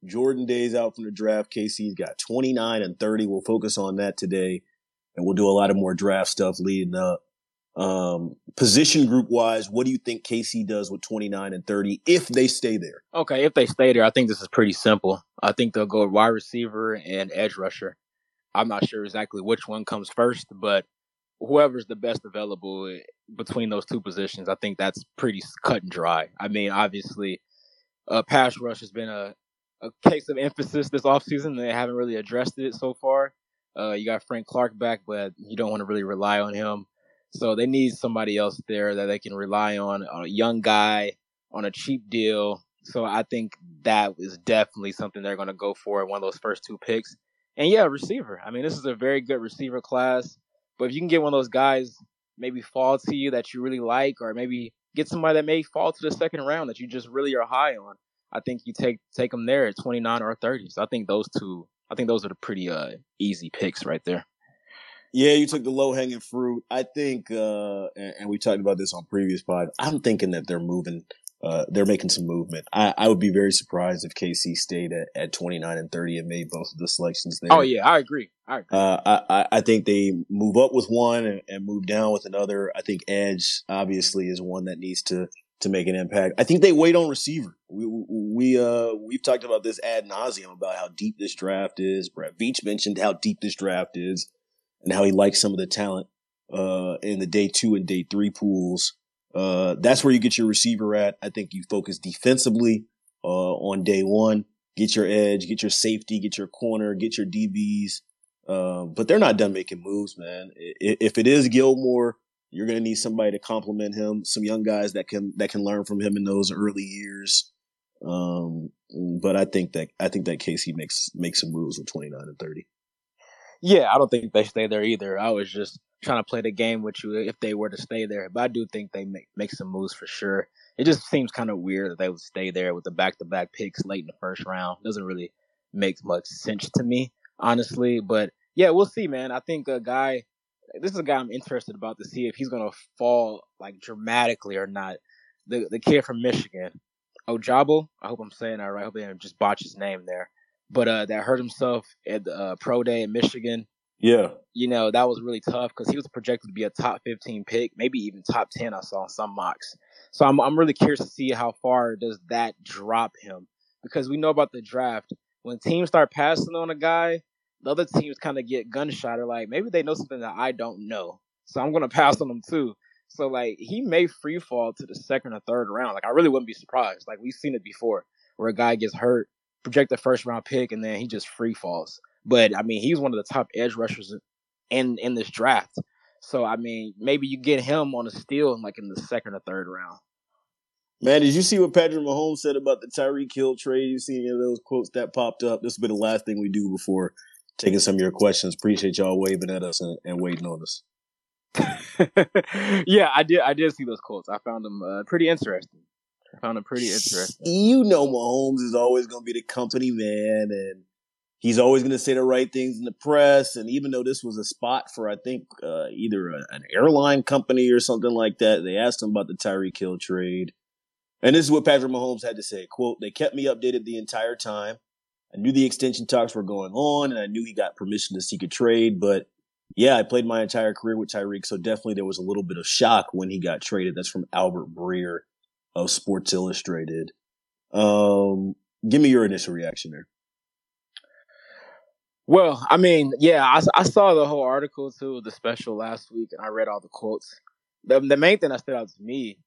Jordan days out from the draft. K C's got twenty-nine and thirty. We'll focus on that today, and we'll do a lot of more draft stuff leading up. Um, position group wise, what do you think K C does with twenty-nine and thirty if they stay there? Okay, if they stay there, I think this is pretty simple. I think they'll go wide receiver and edge rusher. I'm not sure exactly which one comes first, but whoever's the best available between those two positions, I think that's pretty cut and dry. I mean, obviously, uh, pass rush has been a, a case of emphasis this offseason. They haven't really addressed it so far. Uh, you got Frank Clark back, but you don't want to really rely on him. So they need somebody else there that they can rely on, on a young guy, on a cheap deal. So I think that is definitely something they're going to go for in one of those first two picks. And, yeah, receiver. I mean, this is a very good receiver class. But if you can get one of those guys maybe fall to you that you really like, or maybe get somebody that may fall to the second round that you just really are high on, I think you take take them there at twenty-nine or thirty. So I think those two, I think those are the pretty uh, easy picks right there. Yeah, you took the low-hanging fruit. I think, uh, and, and we talked about this on previous pod, I'm thinking that they're moving, uh, they're making some movement. I, I would be very surprised if K C stayed at, at twenty-nine and thirty and made both of the selections there. Oh, yeah, I agree. I agree. Uh, I, I think they move up with one and, and move down with another. I think edge, obviously, is one that needs to, to make an impact. I think they wait on receiver. We, we, uh, we've talked about this ad nauseum about how deep this draft is. Brett Veach mentioned how deep this draft is, and how he likes some of the talent uh, in the day two and day three pools. Uh, that's where you get your receiver at. I think you focus defensively uh, on day one. Get your edge, get your safety, get your corner, get your D Bs. Uh, but they're not done making moves, man. If it is Gilmore, you're going to need somebody to complement him, some young guys that can that can learn from him in those early years. Um, but I think that I think that K C makes makes some moves with twenty-nine and thirty. Yeah, I don't think they stay there either. I was just trying to play the game with you if they were to stay there. But I do think they make, make some moves for sure. It just seems kind of weird that they would stay there with the back-to-back picks late in the first round. It doesn't really make much sense to me, honestly. But, yeah, we'll see, man. I think a guy – this is a guy I'm interested about to see if he's going to fall, like, dramatically or not. The the kid from Michigan, Ojabo, I hope I'm saying that right. I hope they didn't just botch his name there. But uh, that hurt himself at the uh, pro day in Michigan. Yeah. You know, that was really tough because he was projected to be a top fifteen pick, maybe even top ten I saw in some mocks. So I'm I'm really curious to see how far does that drop him, because we know about the draft. When teams start passing on a guy, the other teams kind of get gunshot or like maybe they know something that I don't know. So I'm going to pass on them too. So, like, he may free fall to the second or third round. Like, I really wouldn't be surprised. Like, we've seen it before where a guy gets hurt, project the first round pick, and then he just free falls. But I mean, he's one of the top edge rushers in in this draft. So I mean, maybe you get him on a steal in like in the second or third round. Man, did you see what Patrick Mahomes said about the Tyreek Hill trade? You see any of those quotes that popped up? This will be the last thing we do before taking some of your questions. Appreciate y'all waving at us and, and waiting on us. Yeah, I did. I did see those quotes. I found them uh, pretty interesting. I found it pretty interesting. You know, Mahomes is always going to be the company man, and he's always going to say the right things in the press. And even though this was a spot for, I think, uh, either a, an airline company or something like that, they asked him about the Tyreek Hill trade. And this is what Patrick Mahomes had to say. Quote, "They kept me updated the entire time. I knew the extension talks were going on, and I knew he got permission to seek a trade. But, yeah, I played my entire career with Tyreek, so definitely there was a little bit of shock when he got traded." That's from Albert Breer of Sports Illustrated. Um, give me your initial reaction there. Well, I mean, yeah, I, I saw the whole article too, the special last week, and I read all the quotes. The, the main thing that stood out to me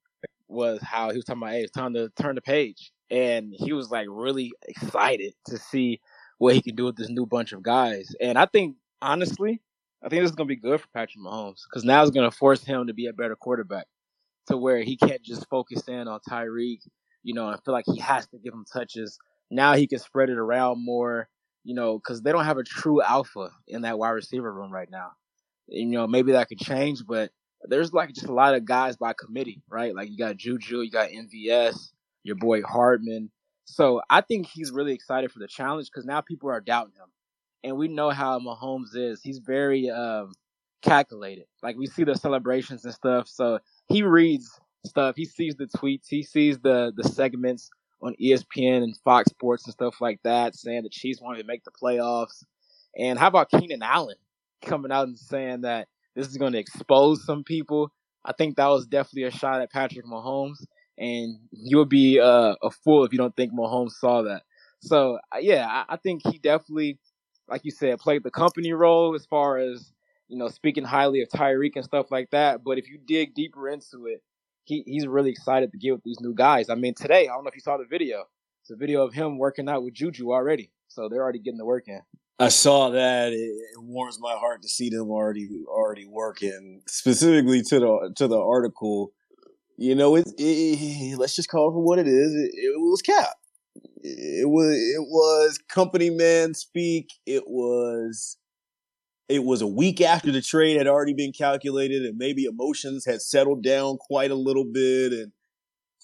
was how he was talking about, hey, it's time to turn the page. And he was like really excited to see what he could do with this new bunch of guys. And I think, honestly, I think this is going to be good for Patrick Mahomes because now it's going to force him to be a better quarterback to where he can't just focus in on Tyreek, you know, and feel like he has to give him touches. Now he can spread it around more, you know, because they don't have a true alpha in that wide receiver room right now. You know, maybe that could change, but there's like just a lot of guys by committee, right? Like you got Juju, you got M V S, your boy Hardman. So I think he's really excited for the challenge because now people are doubting him. And we know how Mahomes is. He's very um, calculated. Like, we see the celebrations and stuff. So he reads stuff. He sees the tweets. He sees the, the segments on E S P N and Fox Sports and stuff like that saying the Chiefs wanted to make the playoffs. And how about Keenan Allen coming out and saying that this is going to expose some people? I think that was definitely a shot at Patrick Mahomes. And you would be uh, a fool if you don't think Mahomes saw that. So, yeah, I, I think he definitely, like you said, played the company role as far as, you know, speaking highly of Tyreek and stuff like that. But if you dig deeper into it, he, he's really excited to get with these new guys. I mean, today, I don't know if you saw the video. It's a video of him working out with Juju already. So they're already getting the work in. I saw that. It, it warms my heart to see them already already working. Specifically to the to the article, you know, it, it, let's just call it for what it is. It, it was cap. It was it was company man speak. It was it was a week after the trade had already been calculated, and maybe emotions had settled down quite a little bit, and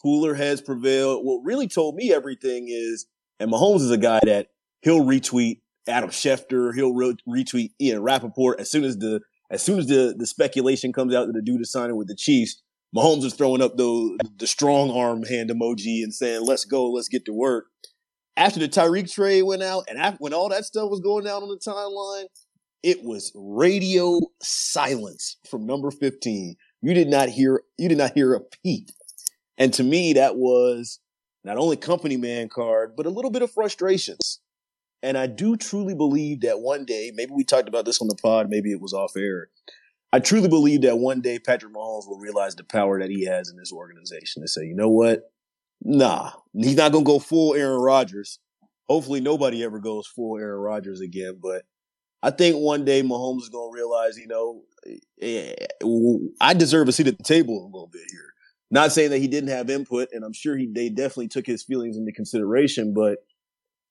cooler heads prevailed. What really told me everything is, and Mahomes is a guy that he'll retweet Adam Schefter, he'll re- retweet Ian Rappaport as soon as the as soon as the the speculation comes out that the dude is signing with the Chiefs. Mahomes is throwing up the, the strong arm hand emoji and saying, let's go, let's get to work. After the Tyreek trade went out and after, when all that stuff was going down on the timeline, it was radio silence from number fifteen. You did not hear, you did not hear a peep. And to me, that was not only company man card, but a little bit of frustrations. And I do truly believe that one day, maybe we talked about this on the pod, maybe it was off air, I truly believe that one day Patrick Mahomes will realize the power that he has in this organization and say, you know what? Nah, he's not going to go full Aaron Rodgers. Hopefully nobody ever goes full Aaron Rodgers again. But I think one day Mahomes is going to realize, you know, yeah, I deserve a seat at the table a little bit here. Not saying that he didn't have input, and I'm sure he they definitely took his feelings into consideration. But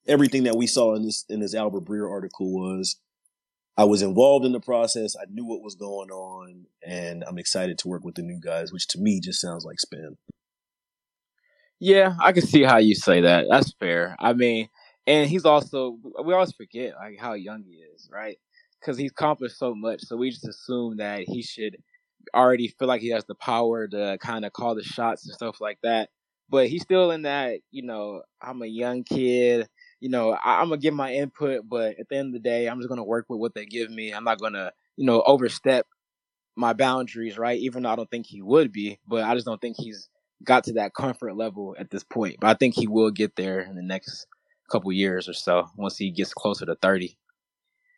everything that we saw in this in this Albert Breer article was, I was involved in the process. I knew what was going on, and I'm excited to work with the new guys, which to me just sounds like spin. Yeah, I can see how you say that. That's fair. I mean, and he's also, we always forget like how young he is, right? Because he's accomplished so much. So we just assume that he should already feel like he has the power to kind of call the shots and stuff like that. But he's still in that, you know, I'm a young kid. You know, I, I'm going to give my input, but at the end of the day, I'm just going to work with what they give me. I'm not going to, you know, overstep my boundaries, right? Even though I don't think he would be, but I just don't think he's got to that comfort level at this point. But I think he will get there in the next couple years or so once he gets closer to thirty.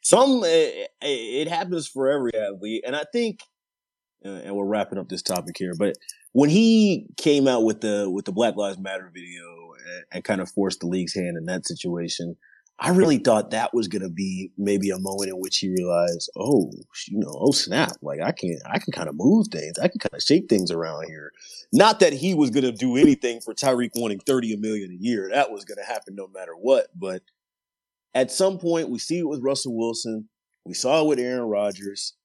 Some, it, it happens for every athlete. And I think, and we're wrapping up this topic here, but when he came out with the with the Black Lives Matter video and, and kind of forced the league's hand in that situation, I really thought that was going to be maybe a moment in which he realized, oh, you know, oh snap, like I can I can kind of move things, I can kind of shake things around here. Not that he was going to do anything for Tyreek wanting thirty million dollars a year. That was going to happen no matter what. But at some point, we see it with Russell Wilson, we saw it with Aaron Rodgers.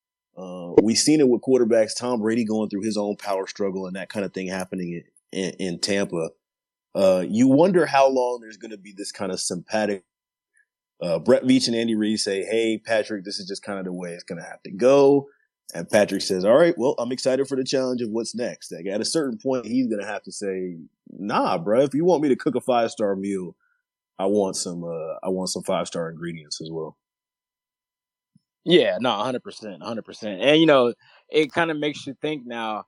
Uh, we've seen it with quarterbacks, Tom Brady going through his own power struggle and that kind of thing happening in, in, in Tampa. Uh, you wonder how long there's going to be this kind of sympathetic. Uh, Brett Veach and Andy Reid say, hey, Patrick, this is just kind of the way it's going to have to go. And Patrick says, all right, well, I'm excited for the challenge of what's next. Like, at a certain point, he's going to have to say, nah, bro, if you want me to cook a five-star meal, I want some, uh, I want some five-star ingredients as well. Yeah, no, one hundred percent, one hundred percent. And, you know, it kind of makes you think now,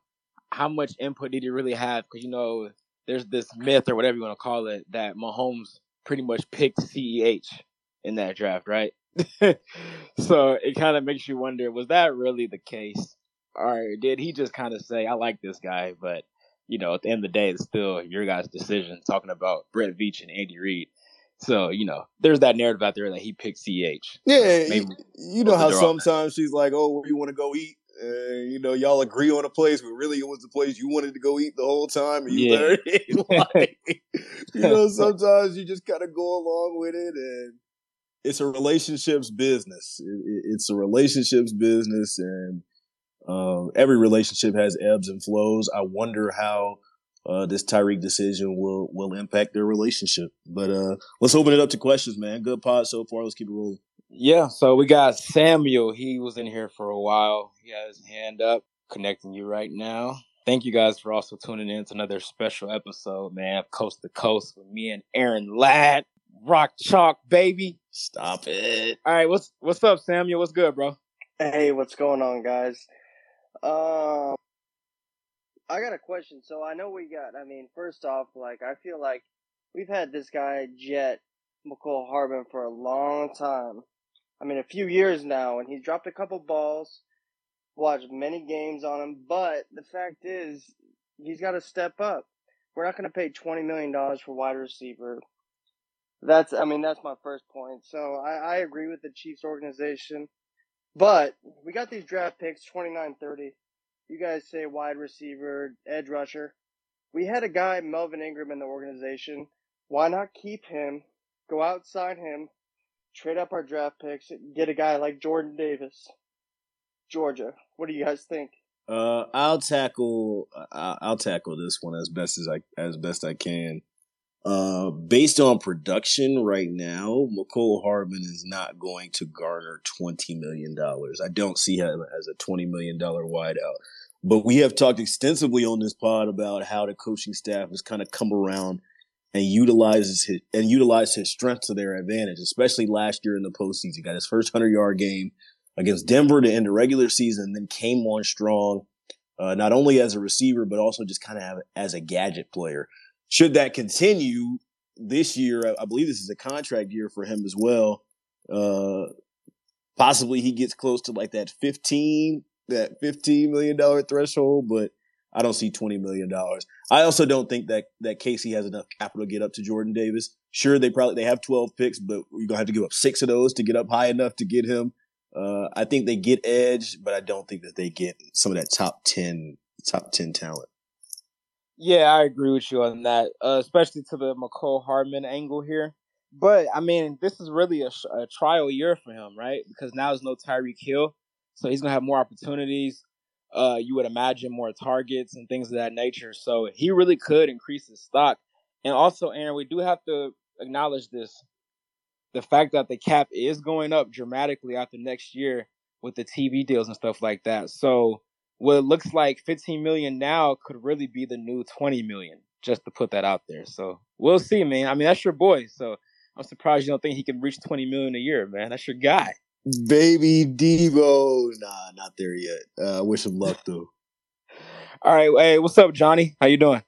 how much input did he really have? Because, you know, there's this myth or whatever you want to call it that Mahomes pretty much picked C E H in that draft, right? So it kind of makes you wonder, was that really the case? Or did he just kind of say, I like this guy, but, you know, at the end of the day, it's still your guys' decision, talking about Brett Veach and Andy Reid. So, you know, there's that narrative out there that he picked C H. Yeah, maybe, you know how sometimes she's like, oh, where you want to go eat? And, you know, y'all agree on a place, but really it was the place you wanted to go eat the whole time. And you, yeah. like, you know, sometimes you just kind of go along with it. And it's a relationships business. It, it, it's a relationships business. And um, every relationship has ebbs and flows. I wonder how uh, this Tyreek decision will, will impact their relationship. But uh, let's open it up to questions, man. Good pod so far. Let's keep it rolling. Yeah, so we got Samuel. He was in here for a while. He has his hand up, connecting you right now. Thank you guys for also tuning in to another special episode, man, Coast to Coast with me and Aaron Ladd. Rock chalk, baby. Stop it. All right, what's what's up, Samuel? What's good, bro? Hey, what's going on, guys? Um, I got a question. So I know we got, I mean, first off, like, I feel like we've had this guy, Jet McCall Harbin, for a long time. I mean, a few years now, and he's dropped a couple balls, watched many games on him, but the fact is, he's got to step up. We're not going to pay twenty million dollars for wide receiver. That's, I mean, that's my first point. So I, I agree with the Chiefs organization, but we got these draft picks, twenty-nine, thirty. You guys say wide receiver, edge rusher. We had a guy, Melvin Ingram, in the organization. Why not keep him, go outside him, trade up our draft picks, get a guy like Jordan Davis, Georgia? What do you guys think? Uh, I'll tackle. I'll tackle this one as best as I as best I can. Uh, based on production right now, McCole Hardman is not going to garner twenty million dollars. I don't see him as a twenty million dollar wideout. But we have talked extensively on this pod about how the coaching staff has kind of come around and utilizes his and utilized his strength to their advantage, especially last year in the postseason. He got his first hundred-yard game against Denver to end the regular season, and then came on strong, uh, not only as a receiver, but also just kind of as a gadget player. Should that continue this year, I, I believe this is a contract year for him as well. Uh, possibly he gets close to like that fifteen million dollar threshold, but I don't see twenty million dollars. I also don't think that, that Casey has enough capital to get up to Jordan Davis. Sure, they probably they have twelve picks, but you're going to have to give up six of those to get up high enough to get him. Uh, I think they get edge, but I don't think that they get some of that top ten, top ten talent. Yeah, I agree with you on that, uh, especially to the McCole Hardman angle here. But, I mean, this is really a, a trial year for him, right? Because now there's no Tyreek Hill, so he's going to have more opportunities. Uh, you would imagine more targets and things of that nature. So he really could increase his stock. And also, Aaron, we do have to acknowledge this. The fact that the cap is going up dramatically after next year with the T V deals and stuff like that. So what it looks like fifteen million dollars now could really be the new twenty million dollars, just to put that out there. So we'll see, man. I mean, that's your boy. So I'm surprised you don't think he can reach twenty million dollars a year, man. That's your guy. Baby Devo. Nah, not there yet. Uh, wish him luck, though. All right. Hey, what's up, Johnny? How you doing?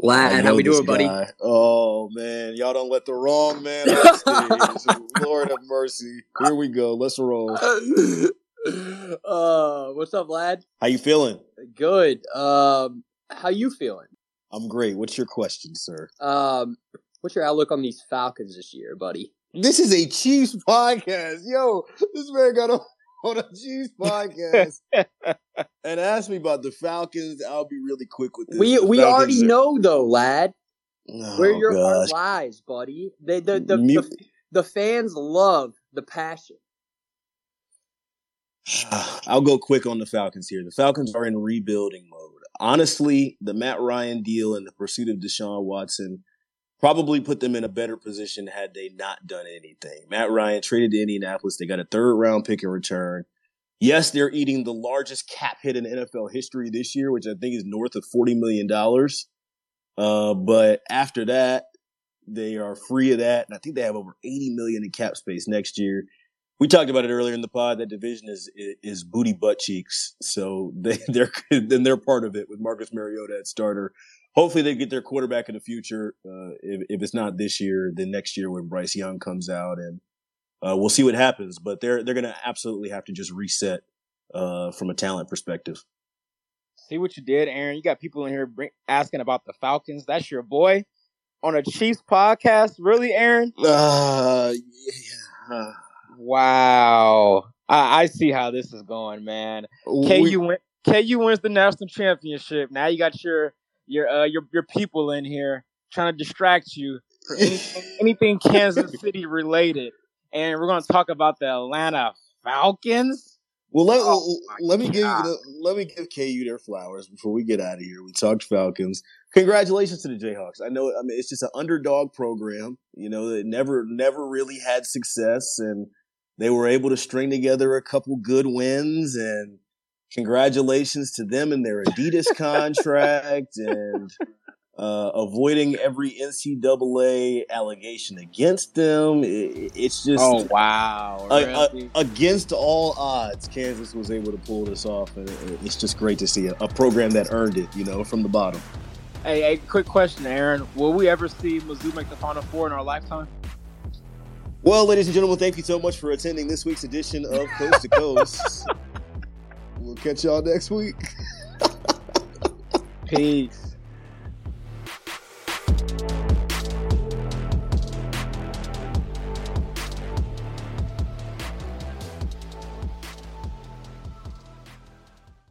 Lad, how we doing, guy. buddy? Oh, man. Y'all don't let the wrong man upstairs. Lord have mercy. Here we go. Let's roll. Uh, what's up, Lad? How you feeling? Good. Um, how you feeling? I'm great. What's your question, sir? Um, what's your outlook on these Falcons this year, buddy? This is a Chiefs podcast. Yo, this man got on, on a Chiefs podcast and asked me about the Falcons. I'll be really quick with this. We we already are... know, though, Lad. Oh, where your heart lies, buddy. They, the, the, Mute... the, the fans love the passion. I'll go quick on the Falcons here. The Falcons are in rebuilding mode. Honestly, the Matt Ryan deal and the pursuit of Deshaun Watson probably put them in a better position had they not done anything. Matt Ryan traded to Indianapolis. They got a third-round pick in return. Yes, they're eating the largest cap hit in N F L history this year, which I think is north of forty million dollars. Uh, but after that, they are free of that, and I think they have over eighty million dollars in cap space next year. We talked about it earlier in the pod. That division is is booty butt cheeks, so they, they're then they're part of it with Marcus Mariota at starter. Hopefully they get their quarterback in the future. Uh, if, if it's not this year, then next year when Bryce Young comes out, and uh, we'll see what happens. But they're they're going to absolutely have to just reset uh, from a talent perspective. See what you did, Aaron. You got people in here bring, asking about the Falcons. That's your boy. on a Chiefs podcast? Really, Aaron? Uh, yeah. Wow. I, I see how this is going, man. We- K U, win- K U wins the national championship. Now you got your your uh, your your people in here trying to distract you for anything, anything Kansas City related. And we're going to talk about the Atlanta Falcons. Well, let, oh let me God. give you, let me give K U their flowers before we get out of here. We talked Falcons. Congratulations to the Jayhawks. I know, I mean, it's just an underdog program. You know, they never never really had success, and they were able to string together a couple good wins. And congratulations to them and their Adidas contract and uh, avoiding every N C double A allegation against them. It, it's just oh wow, really? a, a, against all odds, Kansas was able to pull this off, and it, it's just great to see a, a program that earned it, you know, from the bottom. Hey, hey, quick question, Aaron. Will we ever see Mizzou make the Final Four in our lifetime? Well, ladies and gentlemen, thank you so much for attending this week's edition of Coast to Coast. We'll catch y'all next week. Peace.